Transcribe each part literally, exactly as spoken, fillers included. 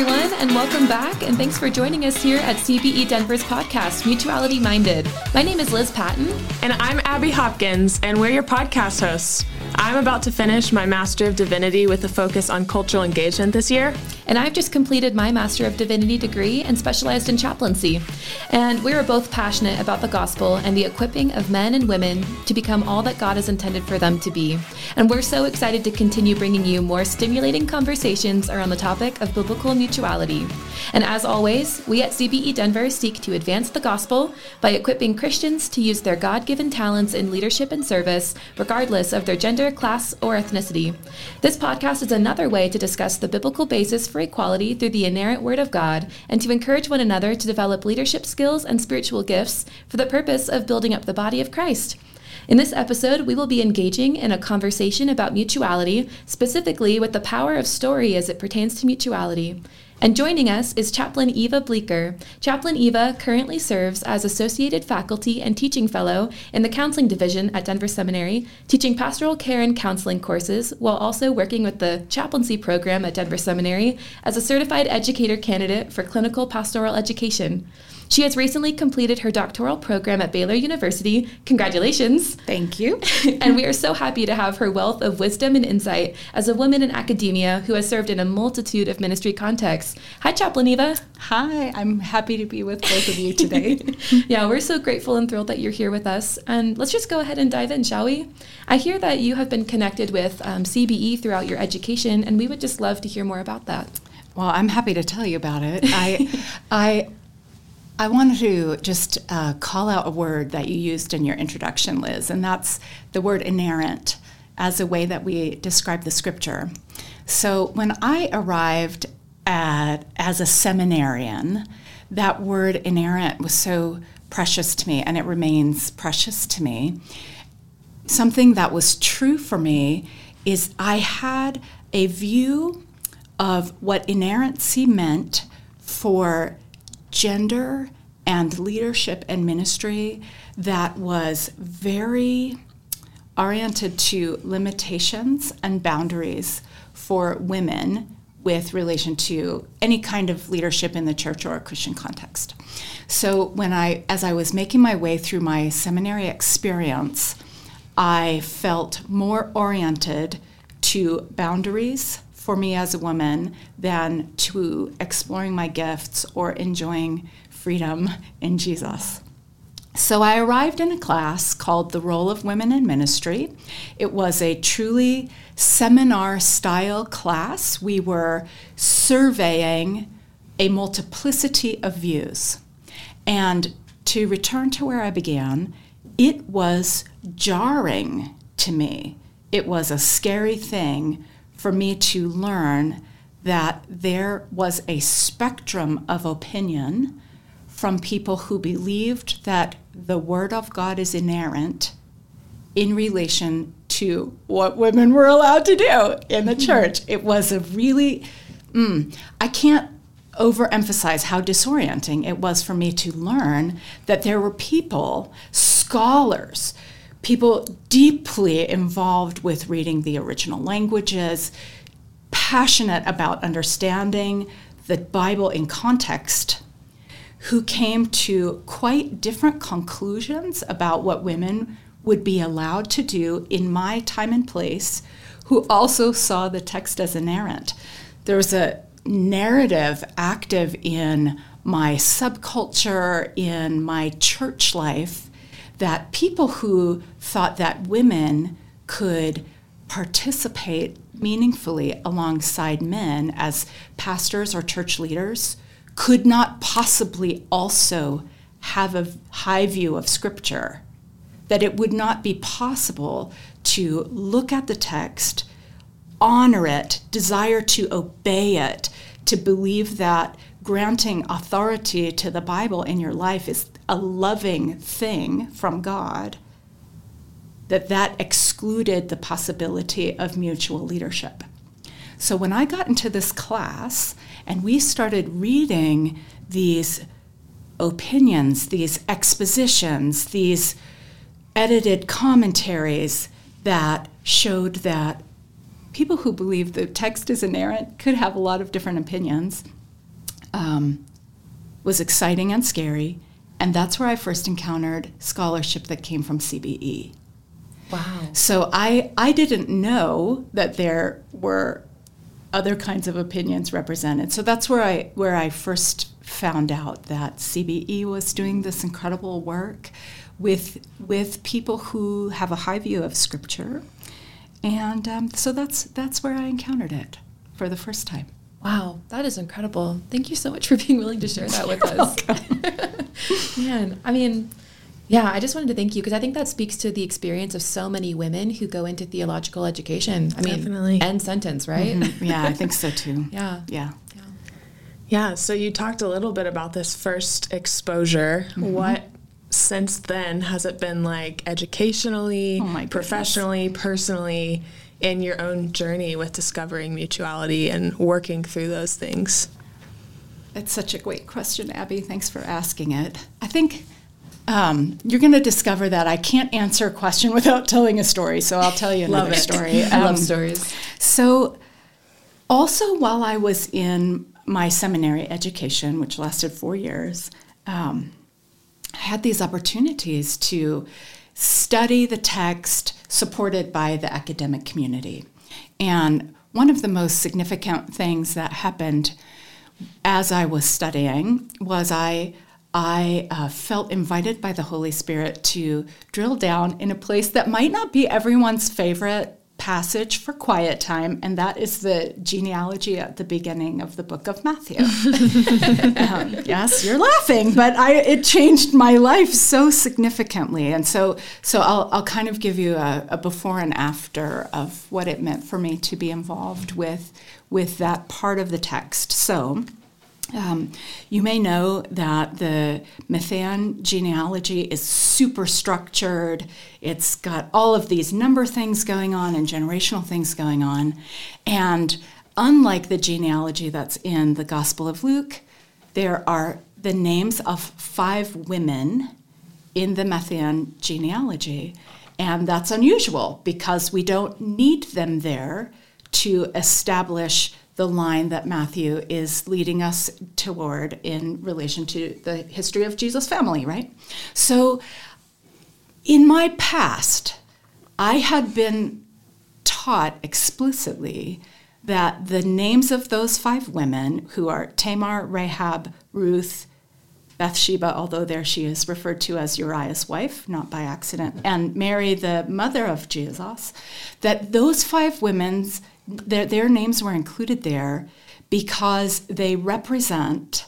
everyone, and welcome back, and thanks for joining us here at C B E Denver's podcast, Mutuality Minded. My name is Liz Patton. And I'm Abby Hopkins, and we're your podcast hosts. I'm about to finish my Master of Divinity with a focus on cultural engagement this year. And I've just completed my Master of Divinity degree and specialized in chaplaincy. And we are both passionate about the gospel and the equipping of men and women to become all that God has intended for them to be. And we're so excited to continue bringing you more stimulating conversations around the topic of biblical mutuality. And as always, we at C B E Denver seek to advance the gospel by equipping Christians to use their God-given talents in leadership and service, regardless of their gender, class, or ethnicity. This podcast is another way to discuss the biblical basis for equality through the inerrant Word of God, and to encourage one another to develop leadership skills and spiritual gifts for the purpose of building up the body of Christ. In this episode, we will be engaging in a conversation about mutuality, specifically with the power of story as it pertains to mutuality. And joining us is Chaplain Eva Bleeker. Chaplain Eva currently serves as Associated Faculty and Teaching Fellow in the Counseling Division at Denver Seminary, teaching pastoral care and counseling courses, while also working with the Chaplaincy Program at Denver Seminary as a Certified Educator Candidate for Clinical Pastoral Education. She has recently completed her doctoral program at Baylor University. Congratulations. Thank you. And we are so happy to have her wealth of wisdom and insight as a woman in academia who has served in a multitude of ministry contexts. Hi, Chaplain Eva. Hi. I'm happy to be with both of you today. Yeah, we're so grateful and thrilled that you're here with us. And let's just go ahead and dive in, shall we? I hear that you have been connected with um, C B E throughout your education, and we would just love to hear more about that. Well, I'm happy to tell you about it. I, I. I wanted to just uh, call out a word that you used in your introduction, Liz, and that's the word inerrant as a way that we describe the scripture. So when I arrived at, as a seminarian, that word inerrant was so precious to me, and it remains precious to me. Something that was true for me is I had a view of what inerrancy meant for gender and leadership and ministry that was very oriented to limitations and boundaries for women with relation to any kind of leadership in the church or a Christian context. So when I, as I was making my way through my seminary experience, I felt more oriented to boundaries for me as a woman than to exploring my gifts or enjoying freedom in Jesus. So I arrived in a class called The Role of Women in Ministry. It was a truly seminar-style class. We were surveying a multiplicity of views. And to return to where I began, it was jarring to me. It was a scary thing for me to learn that there was a spectrum of opinion from people who believed that the Word of God is inerrant in relation to what women were allowed to do in the church. It was a really, mm, I can't overemphasize how disorienting it was for me to learn that there were people, scholars, people deeply involved with reading the original languages, passionate about understanding the Bible in context, who came to quite different conclusions about what women would be allowed to do in my time and place, who also saw the text as inerrant. There was a narrative active in my subculture, in my church life, that people who thought that women could participate meaningfully alongside men as pastors or church leaders could not possibly also have a high view of Scripture, that it would not be possible to look at the text, honor it, desire to obey it, to believe that granting authority to the Bible in your life is a loving thing from God, that that excluded the possibility of mutual leadership. So when I got into this class and we started reading these opinions, these expositions, these edited commentaries that showed that people who believe the text is inerrant could have a lot of different opinions, um, was exciting and scary, and that's where I first encountered scholarship that came from C B E. Wow. So I, I didn't know that there were other kinds of opinions represented. So that's where I where I first found out that C B E was doing this incredible work with with people who have a high view of Scripture. And um, so that's that's where I encountered it for the first time. Wow, that is incredible. Thank you so much for being willing to share that with us. Man, I mean... Yeah, I just wanted to thank you because I think that speaks to the experience of so many women who go into theological education. I mean, Definitely. End sentence, right? Mm-hmm. Yeah, I think so too. Yeah. Yeah. Yeah. Yeah, so you talked a little bit about this first exposure. Mm-hmm. What since then has it been like educationally, oh professionally, personally, in your own journey with discovering mutuality and working through those things? It's such a great question, Abby. Thanks for asking it. I think... Um, you're going to discover that I can't answer a question without telling a story, so I'll tell you another story. Um, Love stories. So also while I was in my seminary education, which lasted four years, um, I had these opportunities to study the text supported by the academic community. And one of the most significant things that happened as I was studying was I... I uh, felt invited by the Holy Spirit to drill down in a place that might not be everyone's favorite passage for quiet time, and that is the genealogy at the beginning of the book of Matthew. um, yes, you're laughing, but I, it changed my life so significantly. And so so I'll, I'll kind of give you a, a before and after of what it meant for me to be involved with, with that part of the text. So... Um, you may know that the Matthean genealogy is super structured. It's got all of these number things going on and generational things going on. And unlike the genealogy that's in the Gospel of Luke, there are the names of five women in the Matthean genealogy. And that's unusual because we don't need them there to establish the line that Matthew is leading us toward in relation to the history of Jesus' family, right? So in my past, I had been taught explicitly that the names of those five women, who are Tamar, Rahab, Ruth, Bathsheba, although there she is referred to as Uriah's wife, not by accident, and Mary, the mother of Jesus, that those five women's Their, their names were included there because they represent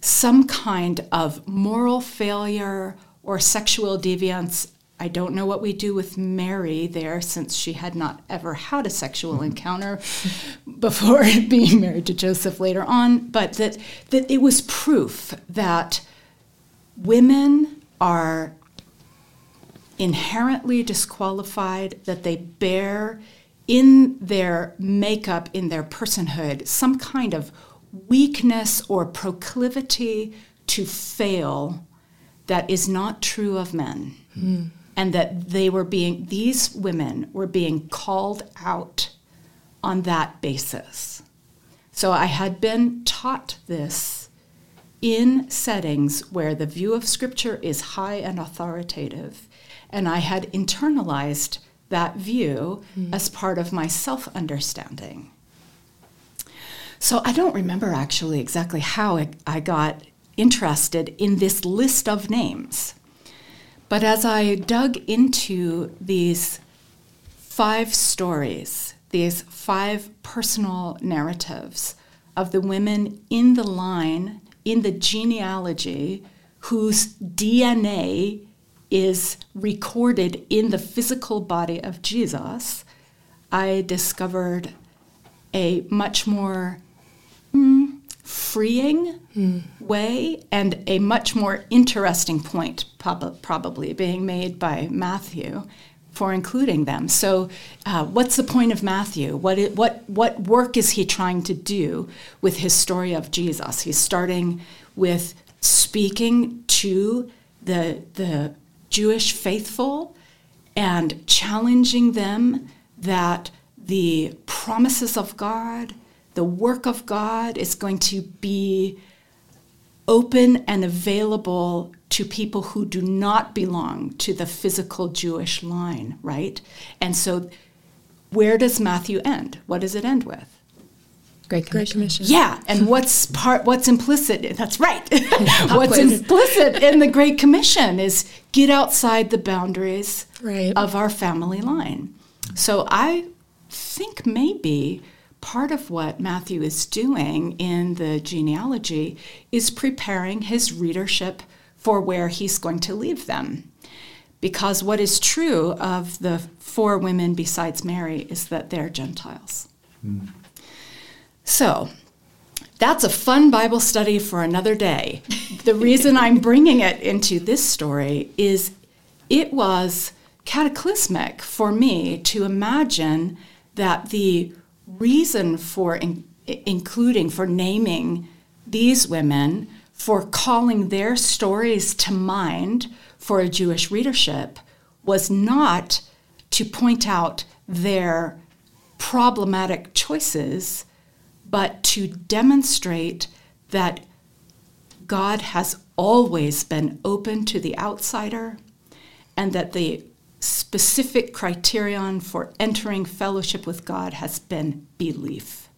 some kind of moral failure or sexual deviance. I don't know what we do with Mary there since she had not ever had a sexual encounter before being married to Joseph later on, but that, that it was proof that women are inherently disqualified, that they bear in their makeup, in their personhood, some kind of weakness or proclivity to fail that is not true of men. Mm. And that they were being, these women were being called out on that basis. So I had been taught this in settings where the view of Scripture is high and authoritative, and I had internalized that view mm. as part of my self-understanding. So I don't remember actually exactly how I, I got interested in this list of names. But as I dug into these five stories, these five personal narratives of the women in the line, in the genealogy, whose D N A is recorded in the physical body of Jesus, I discovered a much more mm, freeing mm. way and a much more interesting point prob- probably being made by Matthew for including them. So uh, what's the point of Matthew? What, it, what, what work is he trying to do with his story of Jesus? He's starting with speaking to the the Jewish faithful and challenging them that the promises of God, the work of God is going to be open and available to people who do not belong to the physical Jewish line, right? And so where does Matthew end? What does it end with? Great Commission. Great Commission. Yeah, and what's part? What's implicit? That's right. What's implicit in the Great Commission is get outside the boundaries right. of our family line. So I think maybe part of what Matthew is doing in the genealogy is preparing his readership for where he's going to leave them. Because what is true of the four women besides Mary is that they're Gentiles. Mm. So that's a fun Bible study for another day. The reason I'm bringing it into this story is it was cataclysmic for me to imagine that the reason for in- including, for naming these women, for calling their stories to mind for a Jewish readership was not to point out their problematic choices, but to demonstrate that God has always been open to the outsider and that the specific criterion for entering fellowship with God has been belief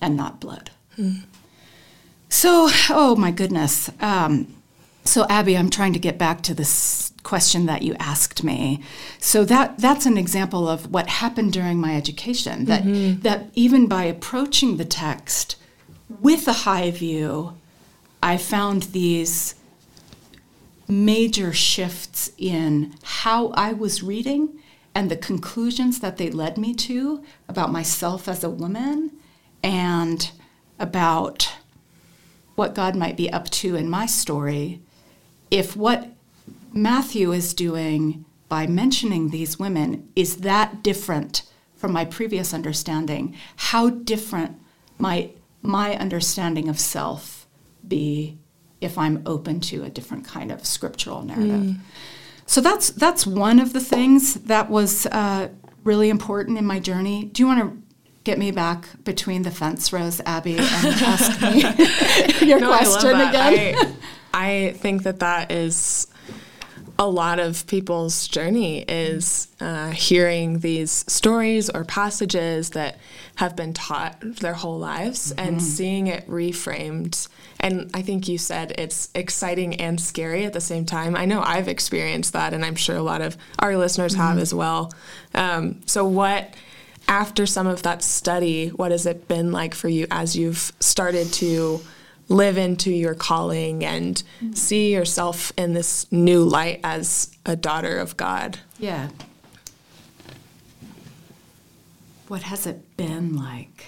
and not blood. Mm. So, oh my goodness. Um, so Abby, I'm trying to get back to this question that you asked me. So that that's an example of what happened during my education, that mm-hmm. that even by approaching the text with a high view, I found these major shifts in how I was reading and the conclusions that they led me to about myself as a woman and about what God might be up to in my story, if what Matthew is doing by mentioning these women is that different from my previous understanding, how different might my understanding of self be if I'm open to a different kind of scriptural narrative. Mm. So that's that's one of the things that was uh, really important in my journey. Do you want to get me back between the fence rows, Abby, and ask me your no, question I love that. again? I, I think that that is a lot of people's journey is uh, hearing these stories or passages that have been taught their whole lives mm-hmm. and seeing it reframed. And I think you said it's exciting and scary at the same time. I know I've experienced that, and I'm sure a lot of our listeners mm-hmm. have as well. Um, so what... After some of that study, what has it been like for you as you've started to live into your calling and see yourself in this new light as a daughter of God? Yeah. What has it been like?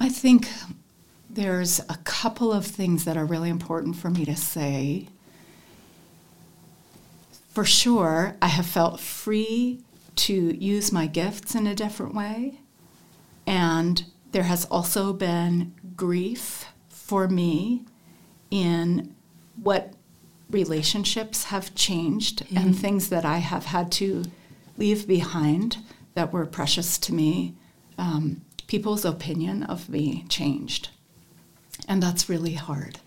I think there's a couple of things that are really important for me to say. For sure, I have felt free to use my gifts in a different way. And there has also been grief for me in what relationships have changed mm-hmm. and things that I have had to leave behind that were precious to me. Um, people's opinion of me changed. And that's really hard.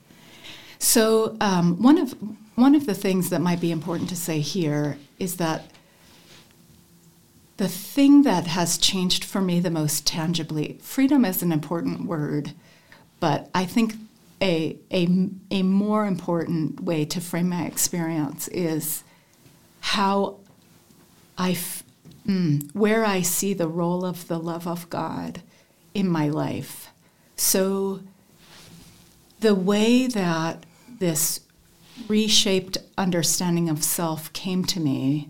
So um, one of one of the things that might be important to say here is that the thing that has changed for me the most tangibly, freedom is an important word, but I think a, a, a more important way to frame my experience is how I, f- mm, where I see the role of the love of God in my life. So the way that this reshaped understanding of self came to me,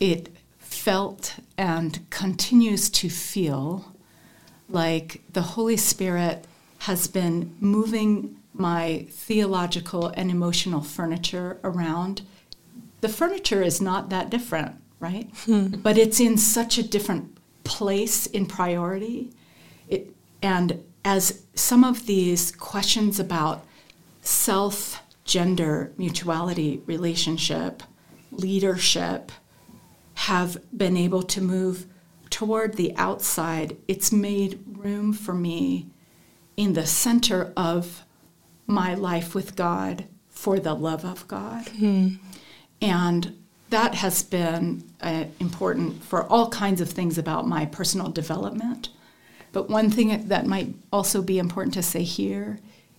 it felt and continues to feel like the Holy Spirit has been moving my theological and emotional furniture around. The furniture is not that different, right? Hmm. But it's in such a different place in priority. It, and as some of these questions about self, gender, mutuality, relationship, leadership, have been able to move toward the outside, it's made room for me in the center of my life with God for the love of God. Mm-hmm. And that has been uh, important for all kinds of things about my personal development. But one thing that might also be important to say here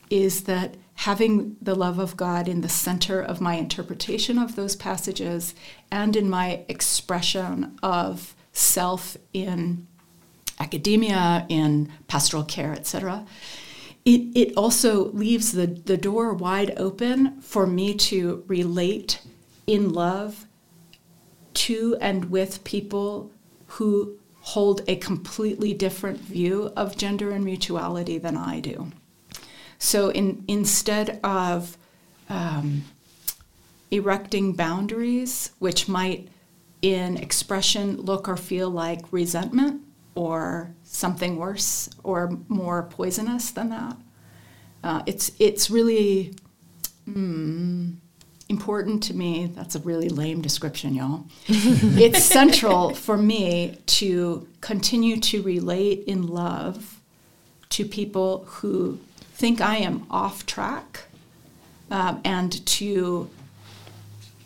is that having the love of God in the center of my interpretation of those passages and in my expression of self in academia, in pastoral care, et cetera, it, it also leaves the, the door wide open for me to relate in love to and with people who hold a completely different view of gender and mutuality than I do. So in, instead of um, erecting boundaries, which might in expression look or feel like resentment or something worse or more poisonous than that, uh, it's, it's really... Mm, important to me, that's a really lame description, y'all. It's central for me to continue to relate in love to people who think I am off track um, and to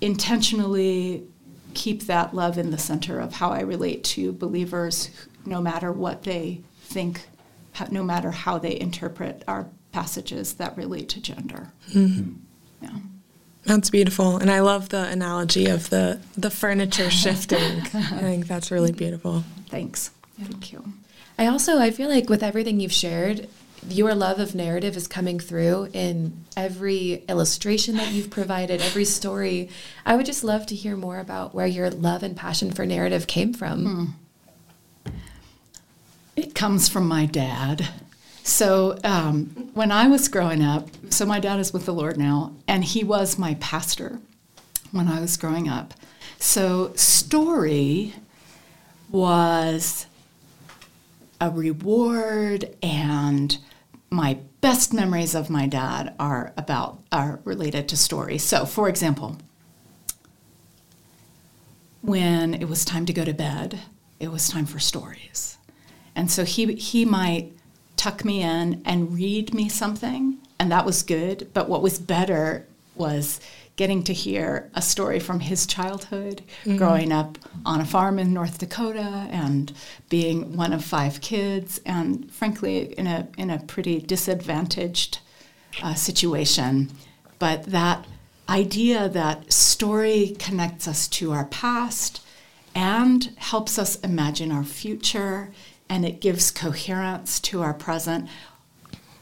intentionally keep that love in the center of how I relate to believers, no matter what they think, no matter how they interpret our passages that relate to gender. Mm-hmm. Yeah. That's beautiful. And I love the analogy of the, the furniture shifting. I think that's really beautiful. Thanks. Yeah. Thank you. I also, I feel like with everything you've shared, your love of narrative is coming through in every illustration that you've provided, every story. I would just love to hear more about where your love and passion for narrative came from. Hmm. It comes from my dad. So um, when I was growing up, so my dad is with the Lord now, and he was my pastor when I was growing up. So story was a reward, and my best memories of my dad are about are related to story. So for example, when it was time to go to bed, it was time for stories. And so he he might tuck me in and read me something, and that was good. But what was better was getting to hear a story from his childhood, mm-hmm. growing up on a farm in North Dakota and being one of five kids, and frankly, in a in a pretty disadvantaged uh, situation. But that idea that story connects us to our past and helps us imagine our future, and it gives coherence to our present.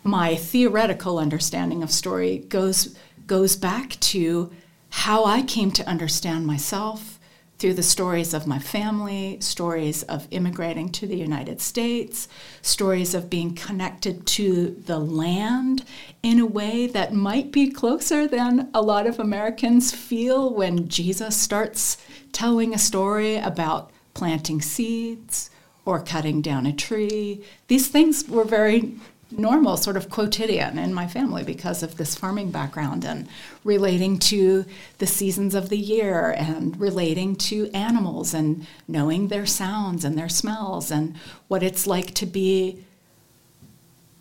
My theoretical understanding of story goes goes back to how I came to understand myself through the stories of my family, stories of immigrating to the United States, stories of being connected to the land in a way that might be closer than a lot of Americans feel when Jesus starts telling a story about planting seeds or cutting down a tree. These things were very normal, sort of quotidian in my family because of this farming background and relating to the seasons of the year and relating to animals and knowing their sounds and their smells and what it's like to be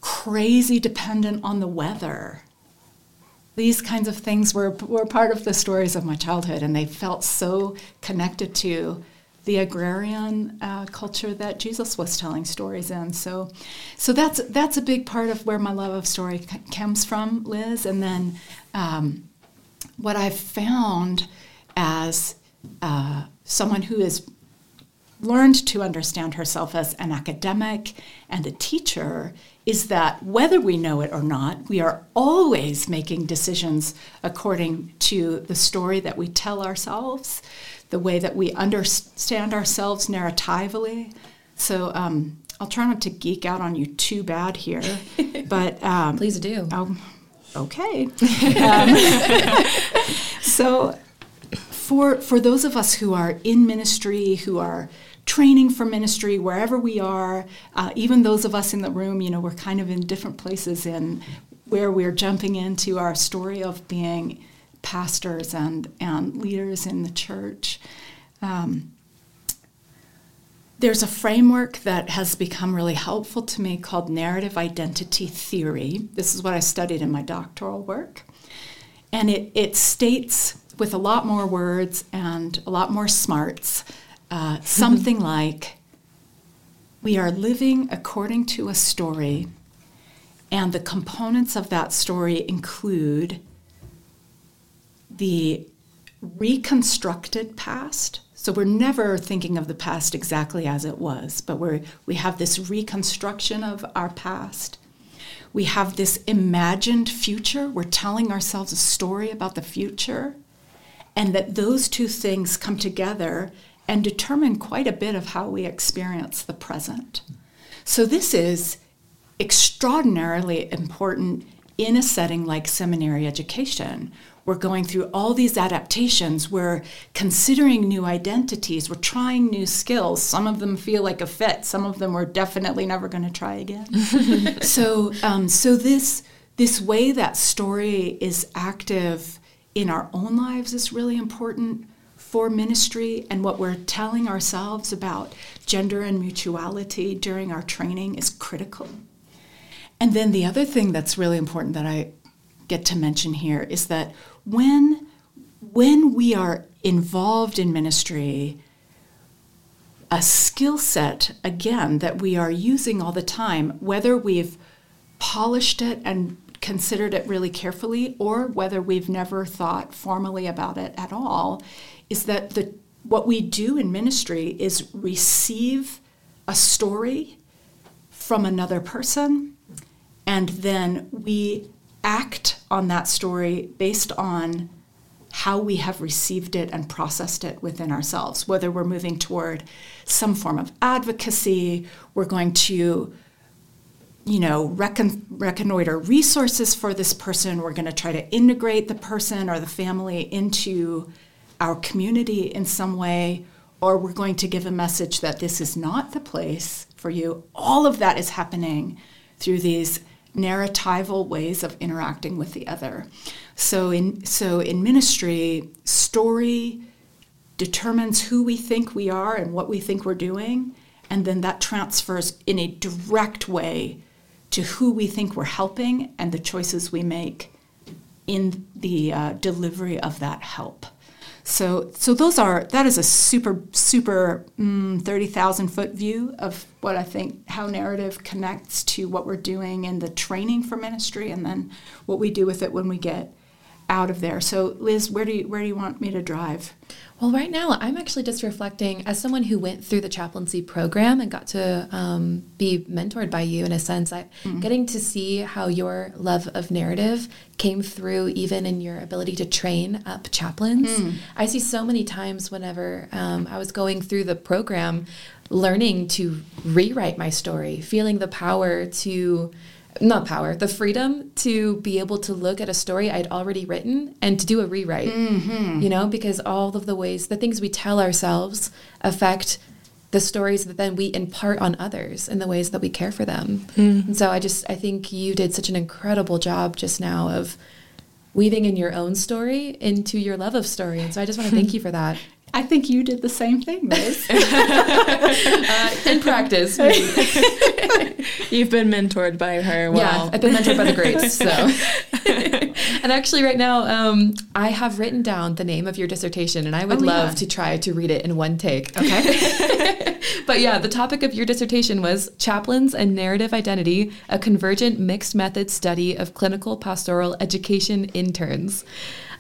crazy dependent on the weather. These kinds of things were, were part of the stories of my childhood, and they felt so connected to the agrarian uh, culture that Jesus was telling stories in. So so that's that's a big part of where my love of story c- comes from, Liz. And then um, what I've found as uh, someone who has learned to understand herself as an academic and a teacher is that whether we know it or not, we are always making decisions according to the story that we tell ourselves, the way that we understand ourselves narratively. So um, I'll try not to geek out on you too bad here, but... Um, Please do. Um, okay. um, so for for those of us who are in ministry, who are training for ministry, wherever we are, uh, even those of us in the room, you know, we're kind of in different places in where we're jumping into our story of being pastors and, and leaders in the church. Um, There's a framework that has become really helpful to me called narrative identity theory. This is what I studied in my doctoral work. And it, it states, with a lot more words and a lot more smarts, uh, something like, we are living according to a story, and the components of that story include the reconstructed past. So we're never thinking of the past exactly as it was, but we're, we have this reconstruction of our past. We have this imagined future. We're telling ourselves a story about the future. And that those two things come together and determine quite a bit of how we experience the present. So this is extraordinarily important in a setting like seminary education. We're going through all these adaptations. We're considering new identities. We're trying new skills. Some of them feel like a fit. Some of them we're definitely never going to try again. so, um, so this this way that story is active in our own lives is really important for ministry, and what we're telling ourselves about gender and mutuality during our training is critical. And then the other thing that's really important that I get to mention here is that when when we are involved in ministry, a skill set, again, that we are using all the time, whether we've polished it and considered it really carefully or whether we've never thought formally about it at all, is that the what we do in ministry is receive a story from another person, and then we act on that story based on how we have received it and processed it within ourselves. Whether we're moving toward some form of advocacy, we're going to, you know, recon- reconnoiter resources for this person, we're going to try to integrate the person or the family into our community in some way, or we're going to give a message that this is not the place for you. All of that is happening through these narratival ways of interacting with the other. So in so in ministry, story determines who we think we are and what we think we're doing, and then that transfers in a direct way to who we think we're helping and the choices we make in the uh, delivery of that help. So so those are, that is a super, super mm, thirty thousand foot view of what I think, how narrative connects to what we're doing in the training for ministry and then what we do with it when we get out of there. So Liz, where do you, where do you want me to drive? Well, right now I'm actually just reflecting as someone who went through the chaplaincy program and got to um, be mentored by you in a sense. I, mm-hmm. Getting to see how your love of narrative came through even in your ability to train up chaplains. Mm. I see so many times whenever um, I was going through the program, learning to rewrite my story, feeling the power to Not power, the freedom to be able to look at a story I'd already written and to do a rewrite, mm-hmm. you know, because all of the ways, the things we tell ourselves affect the stories that then we impart on others and the ways that we care for them. Mm-hmm. And so I just, I think you did such an incredible job just now of weaving in your own story into your love of story. And so I just want to thank you for that. I think you did the same thing, Liz. uh, in practice. You've been mentored by her. Well. Yeah, I've been mentored by the greats. So, and actually right now um, I have written down the name of your dissertation, and I would oh, love yeah. to try to read it in one take. Okay. But yeah, the topic of your dissertation was Chaplains and Narrative Identity, a Convergent Mixed Method Study of Clinical Pastoral Education Interns.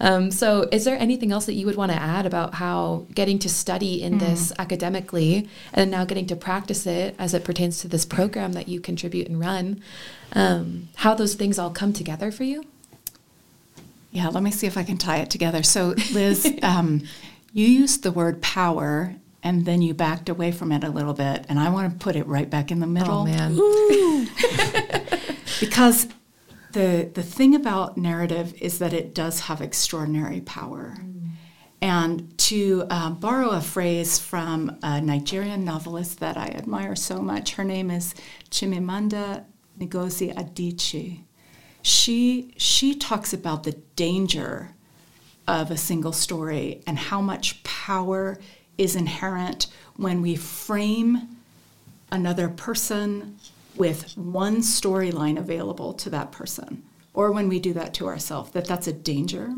Um, so is there anything else that you would want to add about how getting to study in mm. this academically and now getting to practice it as it pertains to this program that you contribute and run, um, how those things all come together for you? Yeah, let me see if I can tie it together. So Liz, um, you used the word power and then you backed away from it a little bit, and I want to put it right back in the middle. Oh, man. Ooh. Because The the thing about narrative is that it does have extraordinary power. Mm. And to uh, borrow a phrase from a Nigerian novelist that I admire so much, her name is Chimamanda Ngozi Adichie. She, she talks about the danger of a single story and how much power is inherent when we frame another person with one storyline available to that person, or when we do that to ourselves, that that's a danger.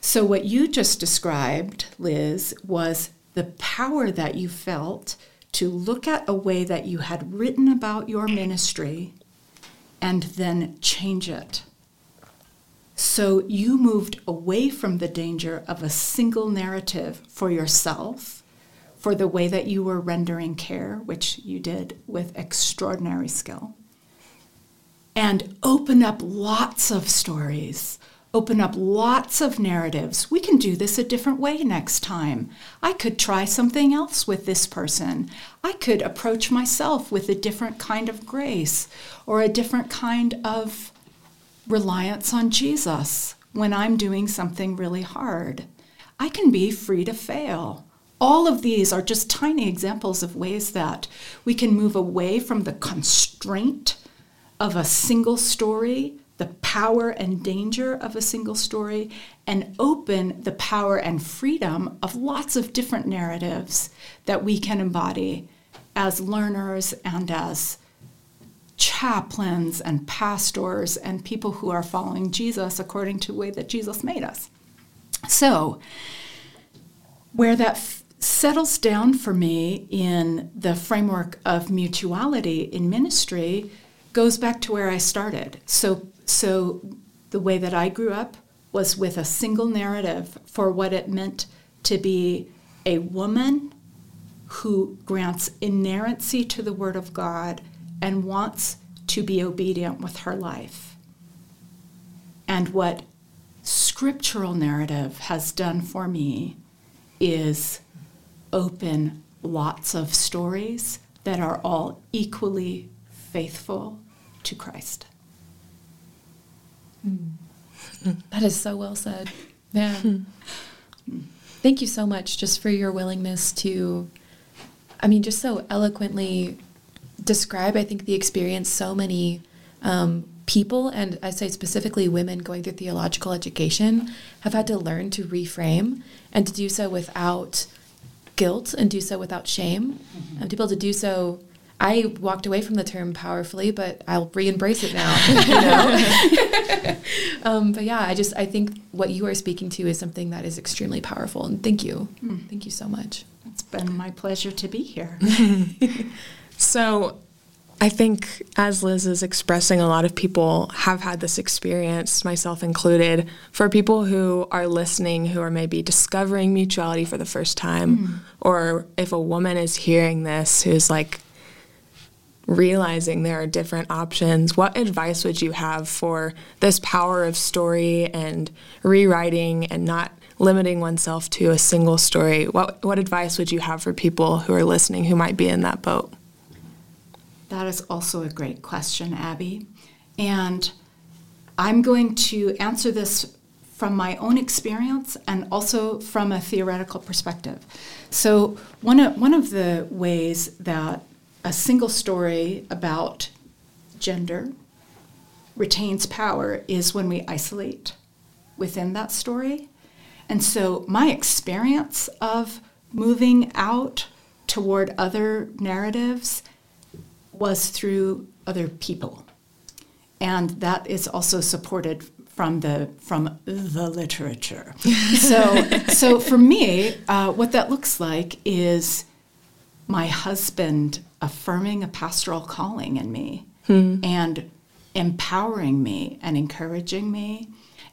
So what you just described, Liz, was the power that you felt to look at a way that you had written about your ministry and then change it. So you moved away from the danger of a single narrative for yourself, for the way that you were rendering care, which you did with extraordinary skill, and open up lots of stories, open up lots of narratives. We can do this a different way next time. I could try something else with this person. I could approach myself with a different kind of grace or a different kind of reliance on Jesus when I'm doing something really hard. I can be free to fail. All of these are just tiny examples of ways that we can move away from the constraint of a single story, the power and danger of a single story, and open the power and freedom of lots of different narratives that we can embody as learners and as chaplains and pastors and people who are following Jesus according to the way that Jesus made us. So where that f- settles down for me in the framework of mutuality in ministry goes back to where I started. So so the way that I grew up was with a single narrative for what it meant to be a woman who grants inerrancy to the Word of God and wants to be obedient with her life. And what scriptural narrative has done for me is open lots of stories that are all equally faithful to Christ. Mm. That is so well said. Yeah. Thank you so much just for your willingness to, I mean, just so eloquently describe, I think, the experience so many um, people, and I say specifically women going through theological education, have had to learn to reframe and to do so without guilt and do so without shame, mm-hmm. and to be able to do so. I walked away from the term powerfully, but I'll re-embrace it now. You know? um, but yeah, I just, I think what you are speaking to is something that is extremely powerful, and thank you. Mm. Thank you so much. It's been my pleasure to be here. So I think, as Liz is expressing, a lot of people have had this experience, myself included. For people who are listening, who are maybe discovering mutuality for the first time, mm. or if a woman is hearing this, who's like realizing there are different options, what advice would you have for this power of story and rewriting and not limiting oneself to a single story? What what advice would you have for people who are listening who might be in that boat? That is also a great question, Abby. And I'm going to answer this from my own experience and also from a theoretical perspective. So one of, one of the ways that a single story about gender retains power is when we isolate within that story. And so my experience of moving out toward other narratives was through other people. And that is also supported from the from the literature. So, so for me, uh, what that looks like is my husband affirming a pastoral calling in me, hmm. and empowering me and encouraging me,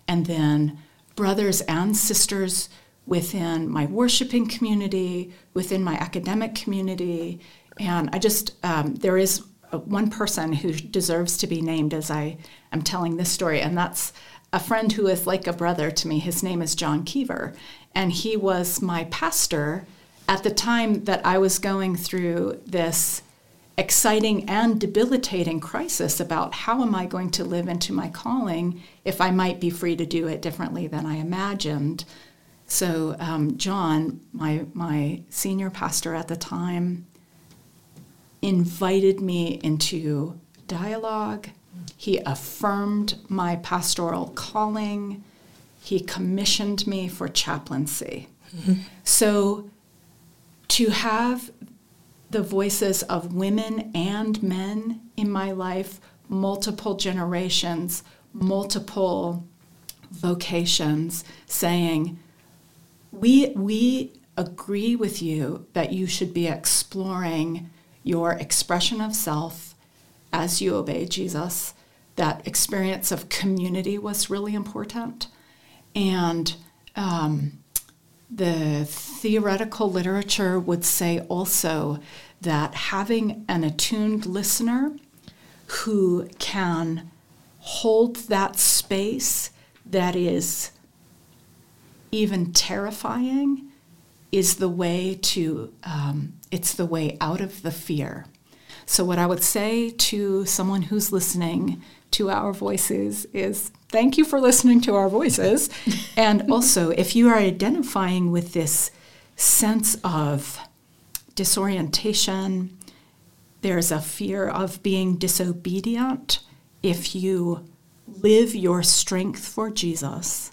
and then brothers and sisters within my worshiping community, within my academic community. And I just, um, there is a, one person who deserves to be named as I am telling this story, and that's a friend who is like a brother to me. His name is John Keever, and he was my pastor at the time that I was going through this exciting and debilitating crisis about how am I going to live into my calling if I might be free to do it differently than I imagined. So um, John, my my senior pastor at the time, invited me into dialogue. He affirmed my pastoral calling. He commissioned me for chaplaincy. Mm-hmm. So to have the voices of women and men in my life, multiple generations, multiple vocations, saying, we we agree with you that you should be exploring your expression of self as you obey Jesus. That experience of community was really important. And um, the theoretical literature would say also that having an attuned listener who can hold that space that is even terrifying is the way to, um, it's the way out of the fear. So what I would say to someone who's listening to our voices is, thank you for listening to our voices. And also, if you are identifying with this sense of disorientation, there's a fear of being disobedient. If you live your strength for Jesus,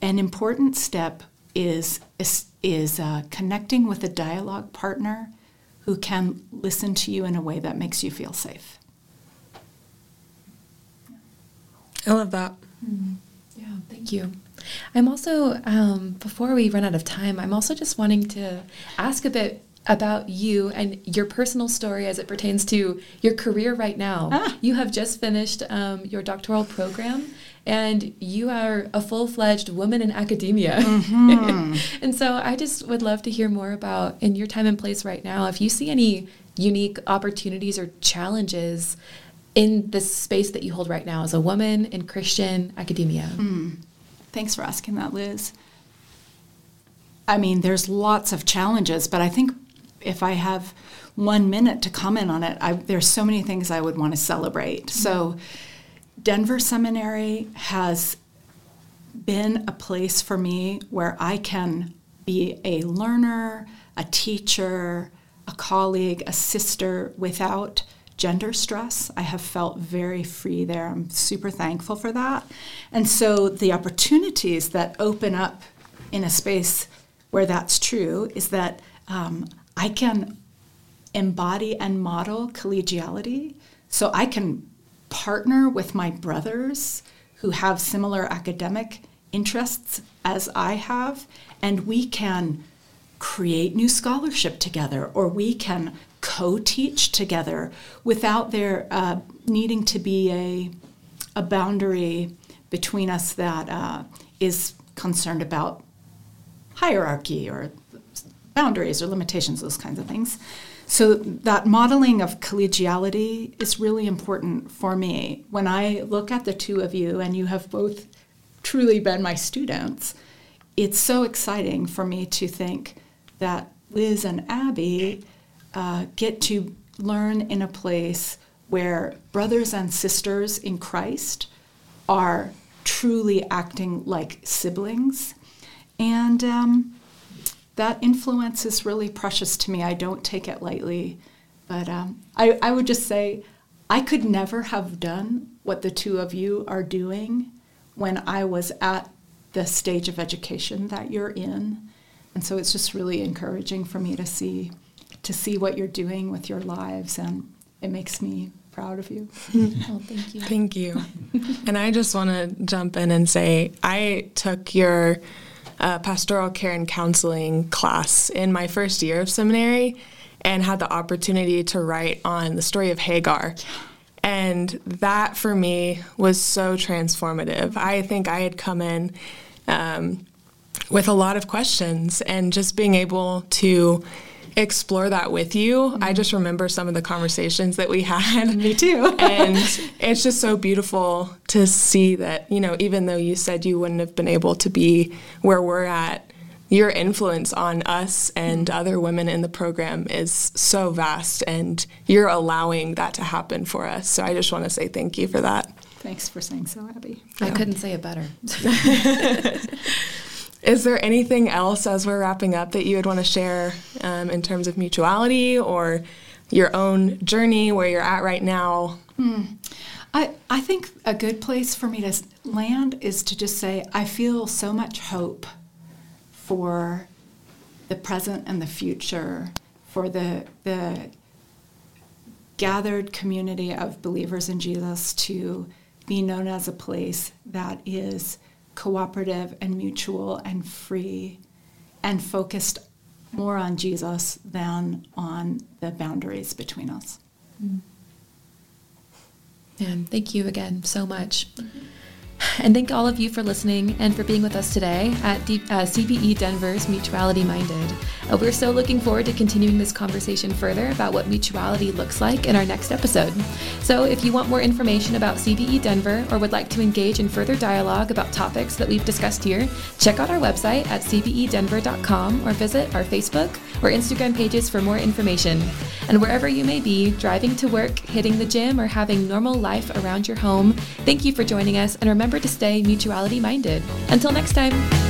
an important step is, is, is uh, connecting with a dialogue partner who can listen to you in a way that makes you feel safe. I love that. Mm-hmm. Yeah, thank you. I'm also, um, before we run out of time, I'm also just wanting to ask a bit about you and your personal story as it pertains to your career right now. Ah. You have just finished um, your doctoral program, and you are a full-fledged woman in academia. Mm-hmm. And so I just would love to hear more about, in your time and place right now, if you see any unique opportunities or challenges in the space that you hold right now as a woman in Christian academia. Mm. Thanks for asking that, Liz. I mean, there's lots of challenges, but I think if I have one minute to comment on it, I, there's so many things I would want to celebrate. Mm-hmm. So Denver Seminary has been a place for me where I can be a learner, a teacher, a colleague, a sister without gender stress. I have felt very free there. I'm super thankful for that. And so the opportunities that open up in a space where that's true is that um, I can embody and model collegiality. So I can partner with my brothers who have similar academic interests as I have, and we can create new scholarship together, or we can co-teach together without there uh, needing to be a, a boundary between us that uh, is concerned about hierarchy or boundaries or limitations, those kinds of things. So that modeling of collegiality is really important for me. When I look at the two of you, and you have both truly been my students, it's so exciting for me to think that Liz and Abby uh, get to learn in a place where brothers and sisters in Christ are truly acting like siblings. And um, that influence is really precious to me. I don't take it lightly. But um, I, I would just say, I could never have done what the two of you are doing when I was at the stage of education that you're in. And so it's just really encouraging for me to see to see what you're doing with your lives. And it makes me proud of you. Oh, thank you. Thank you. And I just want to jump in and say, I took your Uh, pastoral care and counseling class in my first year of seminary and had the opportunity to write on the story of Hagar. And that for me was so transformative. I think I had come in um, with a lot of questions, and just being able to explore that with you. Mm-hmm. I just remember some of the conversations that we had. Me too. And it's just so beautiful to see that, you know, even though you said you wouldn't have been able to be where we're at, your influence on us and other women in the program is so vast, and you're allowing that to happen for us. So I just want to say thank you for that. Thanks for saying so, Abby. I yeah. couldn't say it better. Is there anything else as we're wrapping up that you would want to share um, in terms of mutuality or your own journey, where you're at right now? Mm. I, I think a good place for me to land is to just say I feel so much hope for the present and the future for the the gathered community of believers in Jesus to be known as a place that is cooperative and mutual and free and focused more on Jesus than on the boundaries between us. Mm. And thank you again so much. Mm-hmm. And thank all of you for listening and for being with us today at D- uh, C B E Denver's Mutuality Minded. Uh, we're so looking forward to continuing this conversation further about what mutuality looks like in our next episode. So if you want more information about C B E Denver or would like to engage in further dialogue about topics that we've discussed here, check out our website at c b e denver dot com or visit our Facebook or Instagram pages for more information. And wherever you may be, driving to work, hitting the gym, or having normal life around your home, thank you for joining us, and remember to stay mutuality minded. Until next time.